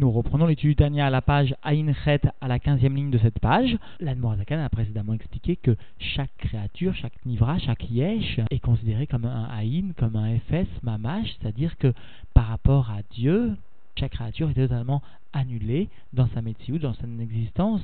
Nous reprenons l'étude du Tanya à la page Aïn Heth, à la 15e ligne de cette page. L'Anne Mora Zaken a précédemment expliqué que chaque créature, chaque Nivra, chaque Yesh est considérée comme un Aïn, comme un Efes, Mamash, c'est-à-dire que par rapport à Dieu, chaque créature est totalement annulée dans sa metsiout, dans son existence.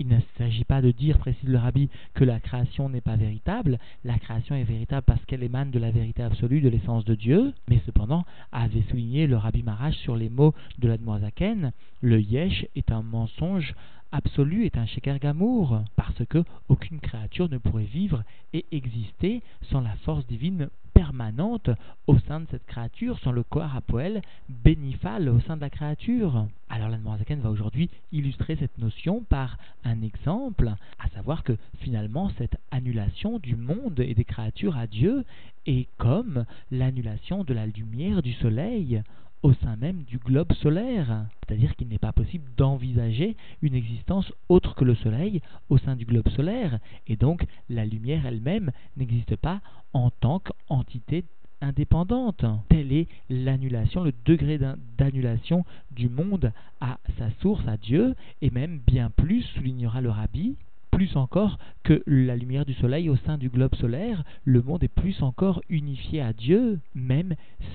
Il ne s'agit pas de dire, précise le Rabbi, que la création n'est pas véritable. La création est véritable parce qu'elle émane de la vérité absolue, de l'essence de Dieu. Mais cependant, avait souligné le Rabbi Marash sur les mots de l'Admour HaZaken, le Yesh est un mensonge absolu, est un Shekhar gamour, parce que aucune créature ne pourrait vivre et exister sans la force divine permanente au sein de cette créature, sans le koar apoel bénifal au sein de la créature. Alors l'Anne Mora Zaken va aujourd'hui illustrer cette notion par un exemple, à savoir que finalement cette annulation du monde et des créatures à Dieu est comme l'annulation de la lumière du soleil au sein même du globe solaire. C'est-à-dire qu'il n'est pas possible d'envisager une existence autre que le soleil au sein du globe solaire. Et donc, la lumière elle-même n'existe pas en tant qu'entité indépendante. Telle est l'annulation, le degré d'annulation du monde à sa source, à Dieu, et même bien plus, soulignera le Rabbi, plus encore que la lumière du soleil au sein du globe solaire, le monde est plus encore unifié à Dieu, même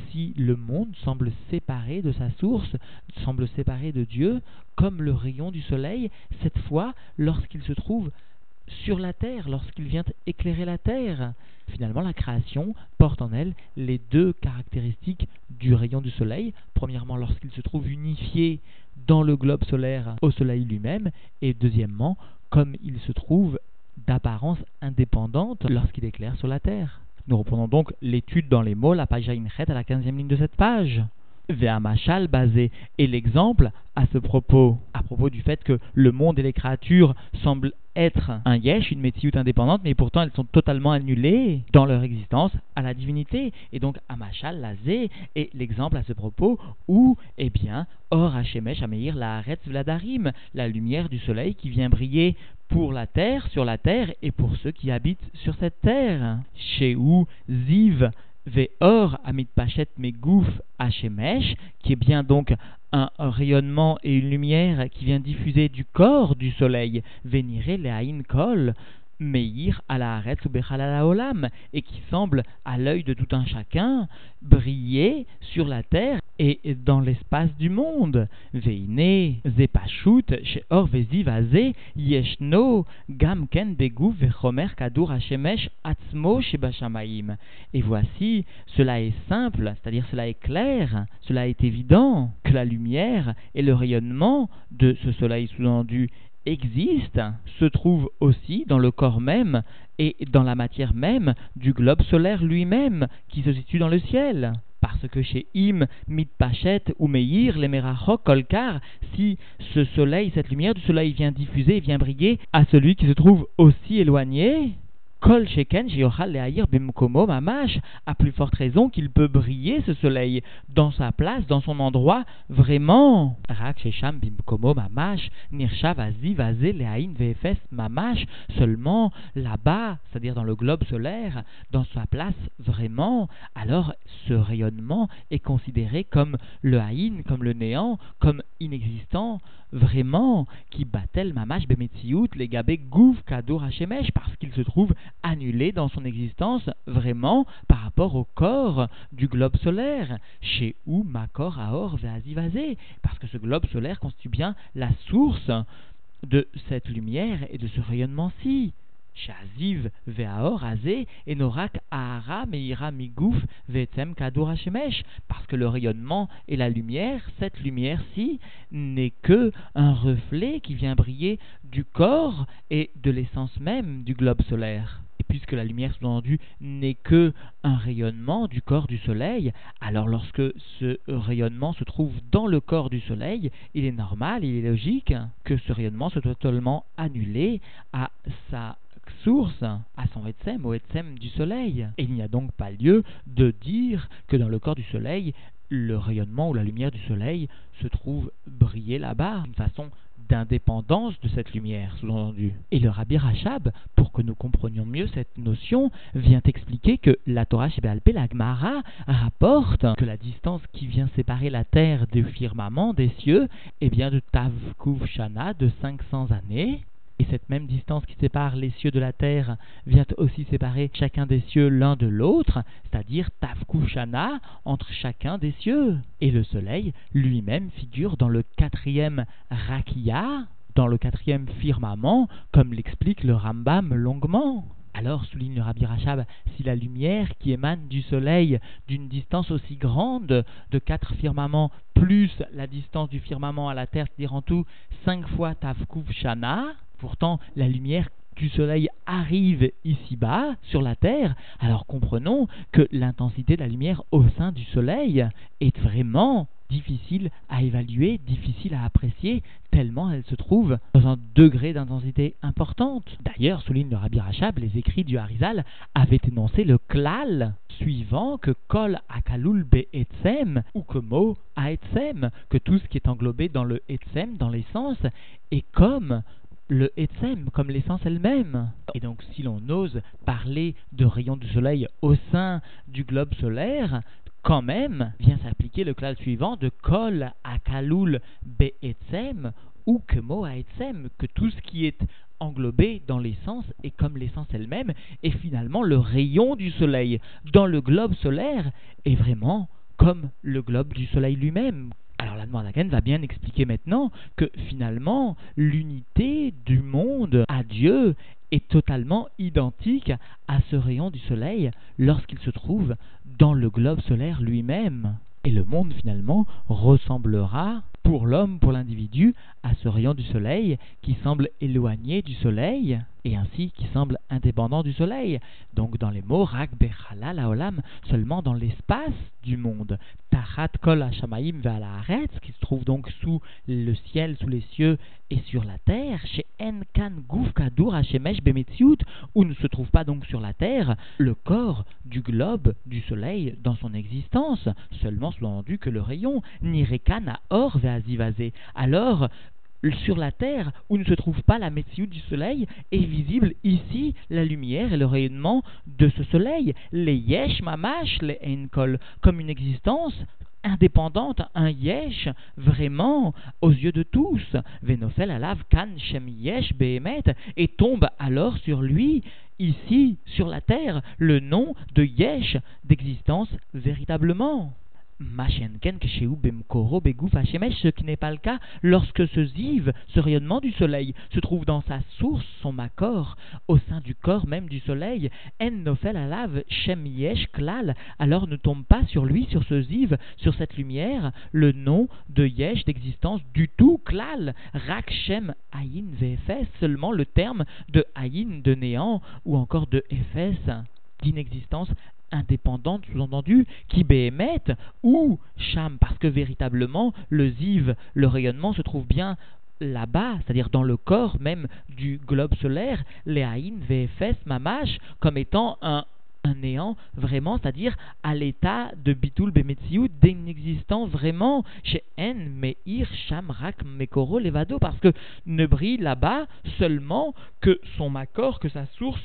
si le monde semble séparé de sa source, semble séparé de Dieu, comme le rayon du soleil, cette fois lorsqu'il se trouve sur la terre, lorsqu'il vient éclairer la terre. Finalement, la création porte en elle les deux caractéristiques du rayon du soleil. Premièrement, lorsqu'il se trouve unifié dans le globe solaire au soleil lui-même, et deuxièmement, comme il se trouve d'apparence indépendante lorsqu'il éclaire sur la terre. Nous reprenons donc l'étude dans les mots, la page Aïn Heth, à la 15e ligne de cette page. Ve'amashal basé est l'exemple à ce propos, du fait que le monde et les créatures semblent être un yesh, une metsiout indépendante, mais pourtant elles sont totalement annulées dans leur existence à la divinité. Et donc, Amashal Lazé est l'exemple à ce propos où, eh bien, Or Hachemesh Ameir la Aretz Vladarim, la lumière du soleil qui vient briller pour la terre, sur la terre et pour ceux qui habitent sur cette terre. Chez où, ziv, Ve'or Amit Pachet Megouf Hachemesh, qui est bien donc un rayonnement et une lumière qui vient diffuser du corps du soleil, véniré le haïn kol, meir à la haretz ou bechal à la olam, et qui semble à l'œil de tout un chacun briller sur la terre et dans l'espace du monde. Veine zepashut chez or veziv azé yeshno gamken beguf vechomer kadur hachemesh atzmo shebashamaim. Et voici, cela est simple, c'est-à-dire cela est clair, cela est évident que la lumière et le rayonnement de ce soleil sous-tendu existe, se trouve aussi dans le corps même et dans la matière même du globe solaire lui-même qui se situe dans le ciel. Parce que chez Im, Mitpachet ou Meir, les Merachok, Kolkar, si ce soleil, cette lumière du soleil vient diffuser et vient briller à celui qui se trouve aussi éloigné, Kol chez en chez yochal lehaïr bimkomo Mamash, à plus forte raison qu'il peut briller ce soleil dans sa place, dans son endroit, vraiment. Rak chez Shem bimkomo Mamash, nirsha vazi vazé lehaïn ve'efes Mamash, seulement là-bas, c'est-à-dire dans le globe solaire, dans sa place vraiment, alors ce rayonnement est considéré comme le haïn, comme le néant, comme inexistant, vraiment, qui battel Mamash bemetsiout les gabé gouf kadour hachemesh, parce qu'il se trouve annulé dans son existence vraiment par rapport au corps du globe solaire, chez où ma cor a hor va ziv azé, parce que ce globe solaire constitue bien la source de cette lumière et de ce rayonnement-ci. Shaziv ve'ahor azé et norak ahara meira migouf ve'etsem kadour hachemesh, parce que le rayonnement et la lumière, cette lumière-ci, n'est que un reflet qui vient briller du corps et de l'essence même du globe solaire. Et puisque la lumière sous-tendue n'est que un rayonnement du corps du soleil, alors lorsque ce rayonnement se trouve dans le corps du soleil, il est normal, il est logique que ce rayonnement soit totalement annulé à sa source, à son etsem, au etsem du soleil. Et il n'y a donc pas lieu de dire que dans le corps du soleil, le rayonnement ou la lumière du soleil se trouve briller là-bas d'une façon d'indépendance de cette lumière, sous-entendu. Et le Rabbi Rashab, pour que nous comprenions mieux cette notion, vient expliquer que la Torah chez Béalpé, la Gemara, rapporte que la distance qui vient séparer la terre du firmament, des cieux, est bien de Tavkuv Shana, de 500 années. Et cette même distance qui sépare les cieux de la terre vient aussi séparer chacun des cieux l'un de l'autre, c'est-à-dire Tavkushana, entre chacun des cieux. Et le soleil lui-même figure dans le 4e Rakia, dans le 4e firmament, comme l'explique le Rambam longuement. Alors, souligne le Rabbi Rashab, si la lumière qui émane du soleil d'une distance aussi grande de 4 firmaments, plus la distance du firmament à la terre, c'est-à-dire en tout 5 fois Tavkushana, pourtant, la lumière du soleil arrive ici-bas, sur la terre, alors comprenons que l'intensité de la lumière au sein du soleil est vraiment difficile à évaluer, difficile à apprécier, tellement elle se trouve dans un degré d'intensité importante. D'ailleurs, souligne le Rabbi Rashab, les écrits du Arizal avaient énoncé le Klal suivant que kol akalul be etsem ou que mot a etsem, que tout ce qui est englobé dans le etsem, dans l'essence, est comme le etsem, comme l'essence elle-même. Et donc, si l'on ose parler de rayon du soleil au sein du globe solaire, quand même vient s'appliquer le clade suivant de kol akalul be etsem ou kemo a etsem, que tout ce qui est englobé dans l'essence est comme l'essence elle-même, et finalement le rayon du soleil dans le globe solaire est vraiment comme le globe du soleil lui-même. Alors l'Admour HaZaken va bien expliquer maintenant que finalement l'unité du monde à Dieu est totalement identique à ce rayon du soleil lorsqu'il se trouve dans le globe solaire lui-même. Et le monde finalement ressemblera pour l'homme, pour l'individu, à ce rayon du soleil qui semble éloigné du soleil et ainsi qui semble indépendant du soleil. Donc dans les mots, Rak bechala laolam, seulement dans l'espace du monde. Tarat kol hashamaim ve'alaaretz, qui se trouve donc sous le ciel, sous les cieux et sur la terre. Chez en kan guf kadur hachemesh bemetsiout, où ne se trouve pas donc sur la terre le corps du globe du soleil dans son existence, seulement sous-entendu que le rayon nirekan a hor va ziv azé. Alors, sur la terre, où ne se trouve pas la metsiout du soleil, est visible ici la lumière et le rayonnement de ce soleil, les Yesh, Mamash, les Enkol, comme une existence indépendante, un Yesh, vraiment, aux yeux de tous. Venofel alav kan Shem Yesh Behemeth, et tombe alors sur lui, ici, sur la terre, le nom de Yesh, d'existence véritablement. Ce qui n'est pas le cas lorsque ce ziv, ce rayonnement du soleil, se trouve dans sa source, son makor, au sein du corps même du soleil. Alors ne tombe pas sur lui, sur ce ziv, sur cette lumière, le nom de Yesh, d'existence du tout, klal, rak Shem Aïn Efes, seulement le terme de Aïn, de néant, ou encore de Efes, d'inexistence indépendante, sous-entendu, qui béhémète ou Sham, parce que véritablement le ziv, le rayonnement se trouve bien là-bas, c'est-à-dire dans le corps même du globe solaire, les Aïn, VFS, Mamash, comme étant un néant vraiment, c'est-à-dire à l'état de Bitoul Bemetsiout, d'inexistant vraiment, chez En, Meir, Sham, Rak, Mekoro, Levado, parce que ne brille là-bas seulement que son makor, que sa source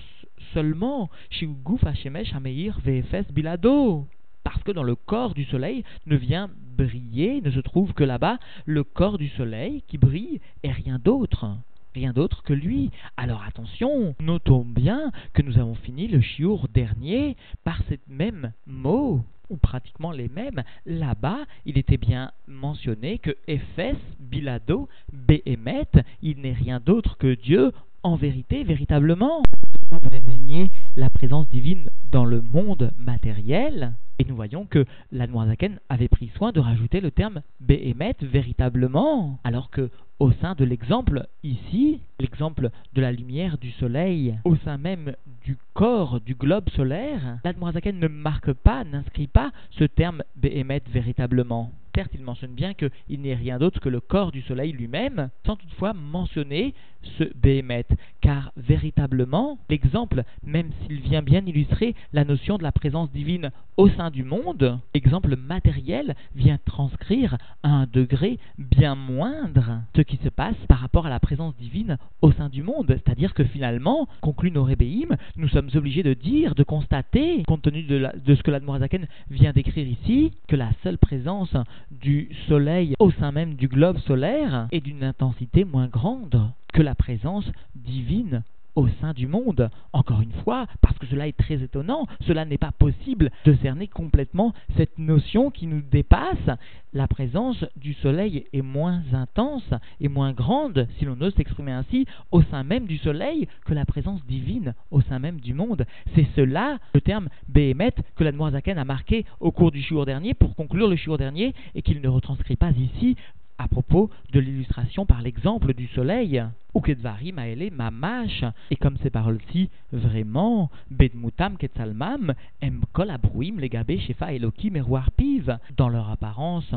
seulement, chez où, Hachemesh, Ameir, VFS, Bilado. Parce que dans le corps du soleil ne vient briller, ne se trouve que là-bas le corps du soleil qui brille et rien d'autre. Rien d'autre que lui. Alors attention, notons bien que nous avons fini le chiour dernier par ces mêmes mots, ou pratiquement les mêmes. Là-bas, il était bien mentionné que Efes, Bilado, Behemeth, il n'est rien d'autre que Dieu en vérité, véritablement. On va désigner la présence divine dans le monde matériel. Et nous voyons que l'Admour HaZaken avait pris soin de rajouter le terme Behemeth, véritablement, alors que au sein de l'exemple ici, l'exemple de la lumière du soleil, au sein même du corps du globe solaire, l'Admour HaZaken ne marque pas, n'inscrit pas ce terme Behemeth, véritablement. Certes, il mentionne bien qu'il n'est rien d'autre que le corps du soleil lui-même, sans toutefois mentionner ce béhémète, car véritablement, l'exemple, même s'il vient bien illustrer la notion de la présence divine au sein du monde, l'exemple matériel vient transcrire à un degré bien moindre ce qui se passe par rapport à la présence divine au sein du monde. C'est-à-dire que finalement, conclut nos rébéim, nous sommes obligés de dire, de constater, compte tenu de ce que l'Admour HaZaken vient d'écrire ici, que la seule présence du soleil au sein même du globe solaire est d'une intensité moins grande que la présence divine au sein du monde. Encore une fois, parce que cela est très étonnant, cela n'est pas possible de cerner complètement cette notion qui nous dépasse. La présence du soleil est moins intense et moins grande, si l'on ose s'exprimer ainsi, au sein même du soleil, que la présence divine au sein même du monde. C'est cela, le terme béhémète, que l'Admour HaZaken a marqué au cours du shiur dernier, pour conclure le shiur dernier, et qu'il ne retranscrit pas ici, à propos de l'illustration par l'exemple du soleil. Ou kedvarim haele mamash. Et comme ces paroles-ci, vraiment, bedmutam ketsalmam, em kol abruim legabe shefa elokim eruar piv, dans leur apparence,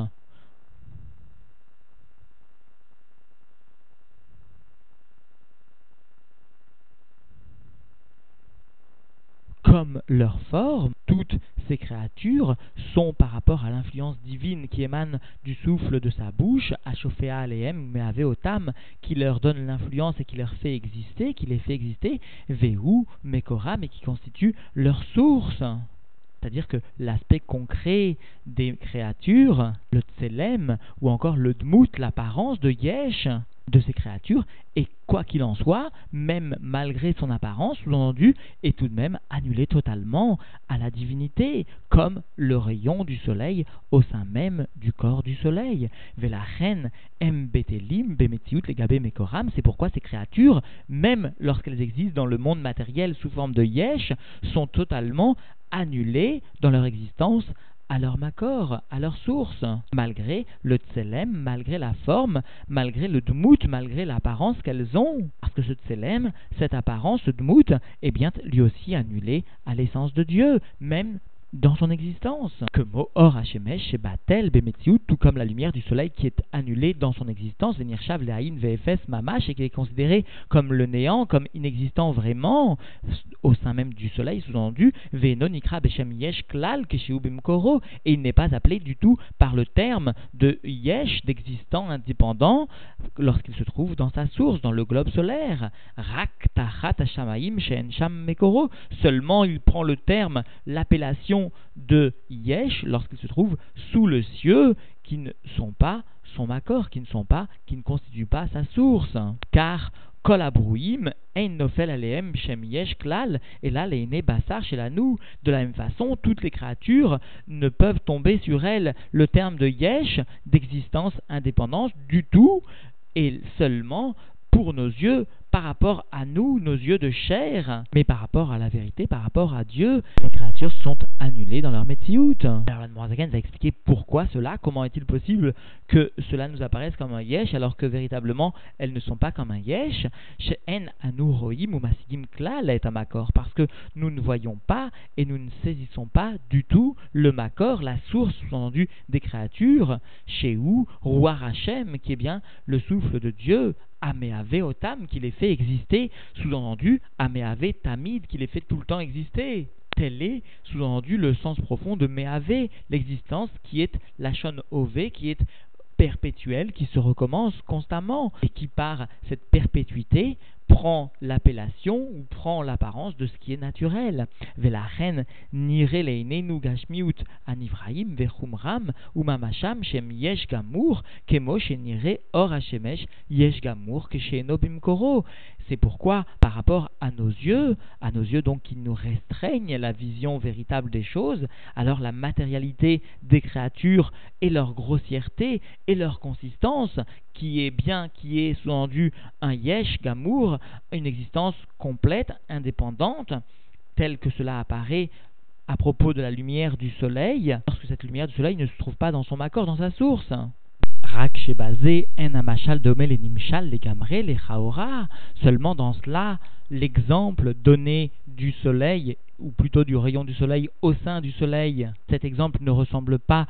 comme leur forme, toutes ces créatures sont par rapport à l'influence divine qui émane du souffle de sa bouche, Ashofea Alehem Meaveotam, qui leur donne l'influence et qui leur fait exister, qui les fait exister, Vehu Mekoram, et qui constitue leur source. C'est-à-dire que l'aspect concret des créatures, le tselem, ou encore le dmout, l'apparence de Yesh, de ces créatures, et quoi qu'il en soit, même malgré son apparence, sous-entendu, est tout de même annulé totalement à la divinité, comme le rayon du soleil au sein même du corps du soleil. Velachen mbetelim bemetsiout legabe mekoram, c'est pourquoi ces créatures, même lorsqu'elles existent dans le monde matériel sous forme de yesh, sont totalement annulées dans leur existence à leur makor, à leur source, malgré le tselem, malgré la forme, malgré le dmout, malgré l'apparence qu'elles ont. Parce que ce tselem, cette apparence, ce dmout, est bien lui aussi annulé à l'essence de Dieu, même dans son existence. Que Moor Hachemesh Batel Behemeth, tout comme la lumière du soleil qui est annulée dans son existence, Venirchav le Aïn Efes Mamash, et qui est considérée comme le néant, comme inexistant vraiment au sein même du soleil, sous-entendu Venon Ikra Beshem Yesh Klal que chez où, et il n'est pas appelé du tout par le terme de Yesh, d'existant indépendant, lorsqu'il se trouve dans sa source, dans le globe solaire. Rak Tachat Hashamaim chez en Mekoro, seulement il prend le terme, l'appellation de Yesh lorsqu'il se trouve sous le cieux, qui ne sont pas son makor, qui ne constituent pas sa source. Car kol abruim ein nofel alehem shem yesh klal, et là les né basar chez la nous, de la même façon toutes les créatures ne peuvent tomber sur elles le terme de Yesh, d'existence indépendante du tout, et seulement pour nos yeux, par rapport à nous, nos yeux de chair, mais par rapport à la vérité, par rapport à Dieu, les créatures sont annulées dans leur metsiout. Alors l'Admour HaZaken va expliquer pourquoi cela, comment est-il possible que cela nous apparaisse comme un yesh, alors que véritablement elles ne sont pas comme un yesh, chez en anu roim ou masigim klal et makor, parce que nous ne voyons pas et nous ne saisissons pas du tout le makor, la source sous-entendue des créatures, chez où, roar Hashem, qui est bien le souffle de Dieu, améavé otam, qui les fait exister, sous-entendu améavé tamid, qui les fait tout le temps exister. Tel est, sous-entendu, le sens profond de méavé, l'existence qui est la shon ové, qui est perpétuelle, qui se recommence constamment, et qui par cette perpétuité prend l'appellation ou prend l'apparence de ce qui est naturel. Velachen nire leinenu gashmiut anivraim vechumram ou mamasham shem yesh gamour kemo shenire or hachemesh yesh gamour que sheno bimkoro. C'est pourquoi, par rapport à nos yeux donc qui nous restreignent la vision véritable des choses, alors la matérialité des créatures et leur grossièreté et leur consistance, qui est sous-entendu un yesh gamour, une existence complète, indépendante, telle que cela apparaît à propos de la lumière du soleil, lorsque cette lumière du soleil ne se trouve pas dans son makor, dans sa source. Rak shebazé en amachal domel et nimshal les gamre les chaora, seulement dans cela, l'exemple donné du soleil, ou plutôt du rayon du soleil au sein du soleil, cet exemple ne ressemble pas,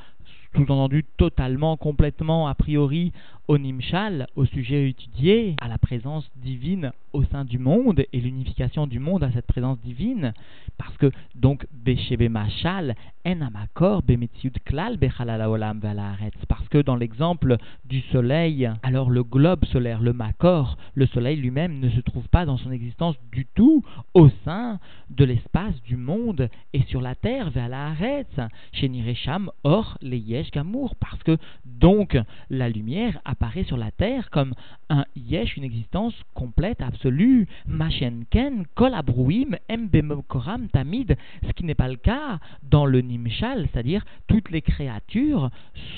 sous-entendu totalement, complètement, a priori, au Nimshal, au sujet étudié, à la présence divine au sein du monde et l'unification du monde à cette présence divine, parce que donc Beshebe Machal en amakor bemetsiout klal bechalal haolam ve'la'aretz, parce que dans l'exemple du soleil, alors le globe solaire, le makor, le soleil lui-même ne se trouve pas dans son existence du tout au sein de l'espace du monde et sur la terre ve'la'aretz chez niresham or le Yesh gamour, parce que donc la lumière apparaît sur la terre comme un yesh, une existence complète, absolue. Mashenken, kol abruim, mbe mekoram tamid, ce qui n'est pas le cas dans le nimshal, c'est-à-dire toutes les créatures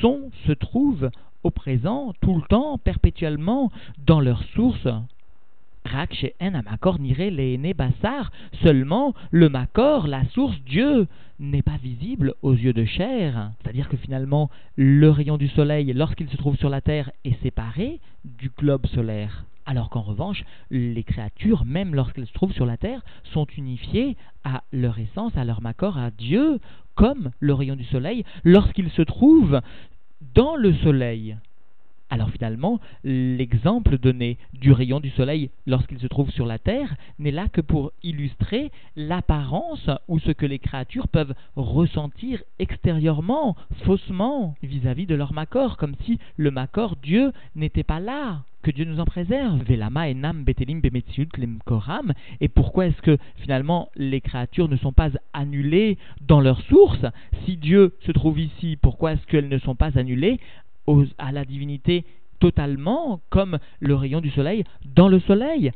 sont, se trouvent au présent, tout le temps, perpétuellement, dans leur source. Rak, chez en, à makor niré léhéné bassar, seulement le makor, la source, Dieu, n'est pas visible aux yeux de chair. C'est-à-dire que finalement, le rayon du soleil, lorsqu'il se trouve sur la terre, est séparé du globe solaire. Alors qu'en revanche, les créatures, même lorsqu'elles se trouvent sur la terre, sont unifiées à leur essence, à leur makor, à Dieu, comme le rayon du soleil, lorsqu'il se trouve dans le soleil. Alors finalement, l'exemple donné du rayon du soleil lorsqu'il se trouve sur la terre n'est là que pour illustrer l'apparence ou ce que les créatures peuvent ressentir extérieurement, faussement, vis-à-vis de leur makor, comme si le makor Dieu n'était pas là. Que Dieu nous en préserve. Velama enam betelim bemetsiout lemkoram. Et pourquoi est-ce que finalement les créatures ne sont pas annulées dans leur source? Si Dieu se trouve ici, pourquoi est-ce qu'elles ne sont pas annulées à la divinité totalement, comme le rayon du soleil dans le soleil?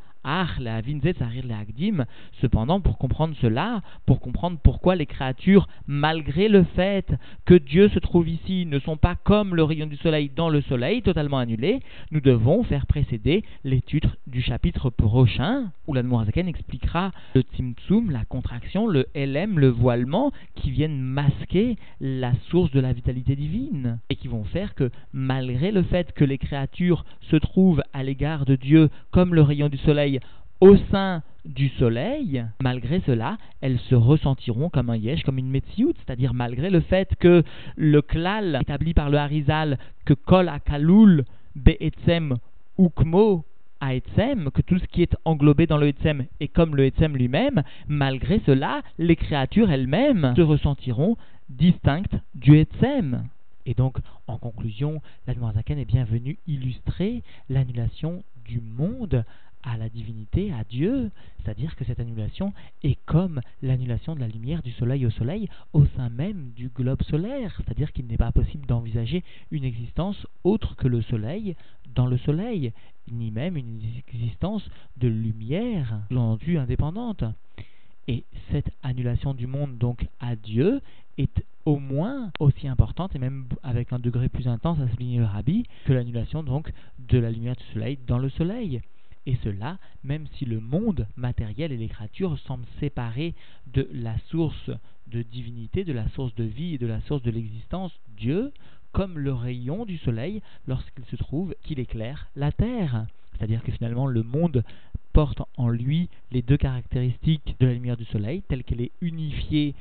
Cependant, pour comprendre cela, pour comprendre pourquoi les créatures, malgré le fait que Dieu se trouve ici, ne sont pas comme le rayon du soleil dans le soleil, totalement annulés, nous devons faire précéder l'étude du chapitre prochain, où l'Admour HaZaken expliquera le tzimtzum, la contraction, le lm, le voilement, qui viennent masquer la source de la vitalité divine, et qui vont faire que, malgré le fait que les créatures se trouvent à l'égard de Dieu comme le rayon du soleil, au sein du soleil, malgré cela, elles se ressentiront comme un yesh, comme une metsiout, c'est-à-dire malgré le fait que le klal établi par le Arizal, que kol akalul be etsem ukmo à etsem, que tout ce qui est englobé dans le etsem est comme le etsem lui-même, malgré cela, les créatures elles-mêmes se ressentiront distinctes du etsem. Et donc, en conclusion, l'Admour HaZaken est bien venu illustrer l'annulation du monde à la divinité, à Dieu, c'est-à-dire que cette annulation est comme l'annulation de la lumière du soleil au soleil au sein même du globe solaire, c'est-à-dire qu'il n'est pas possible d'envisager une existence autre que le soleil dans le soleil, ni même une existence de lumière, sous-entendue indépendante. Et cette annulation du monde donc à Dieu est au moins aussi importante, et même avec un degré plus intense à souligner le Rabbi, que l'annulation donc de la lumière du soleil dans le soleil. Et cela, même si le monde matériel et les créatures semblent séparés de la source de divinité, de la source de vie et de la source de l'existence, Dieu, comme le rayon du soleil lorsqu'il se trouve qu'il éclaire la terre. C'est-à-dire que finalement le monde porte en lui les deux caractéristiques de la lumière du soleil, telle qu'elle est unifiée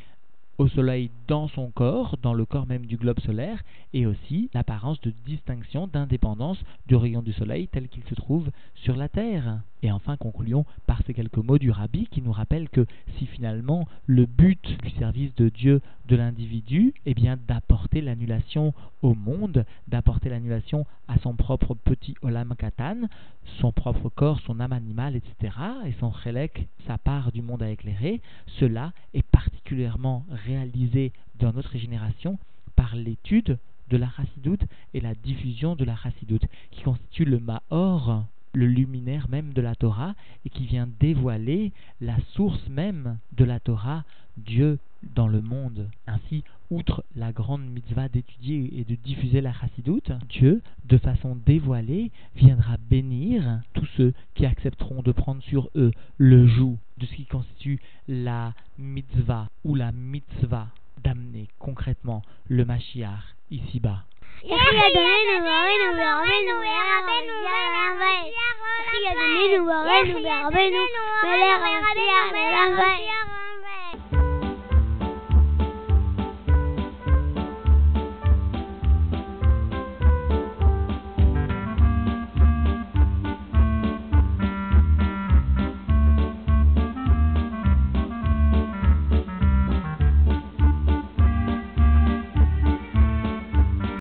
au soleil dans son corps, dans le corps même du globe solaire, et aussi l'apparence de distinction, d'indépendance du rayon du soleil tel qu'il se trouve sur la terre. Et enfin, concluons par ces quelques mots du Rabbi qui nous rappelle que si finalement le but du service de Dieu de l'individu est bien d'apporter l'annulation au monde, d'apporter l'annulation à son propre petit olam katan, son propre corps, son âme animale, etc., et son chelek, sa part du monde à éclairer, cela est particulièrement réalisé dans notre génération par l'étude de la chassidoute et la diffusion de la chassidoute, qui constitue le maor, le luminaire même de la Torah, et qui vient dévoiler la source même de la Torah, Dieu dans le monde. Ainsi, outre la grande mitzvah d'étudier et de diffuser la chassidoute, Dieu, de façon dévoilée, viendra bénir tous ceux qui accepteront de prendre sur eux le joug de ce qui constitue la mitzvah, ou la mitzvah d'amener concrètement le Mashiach ici-bas.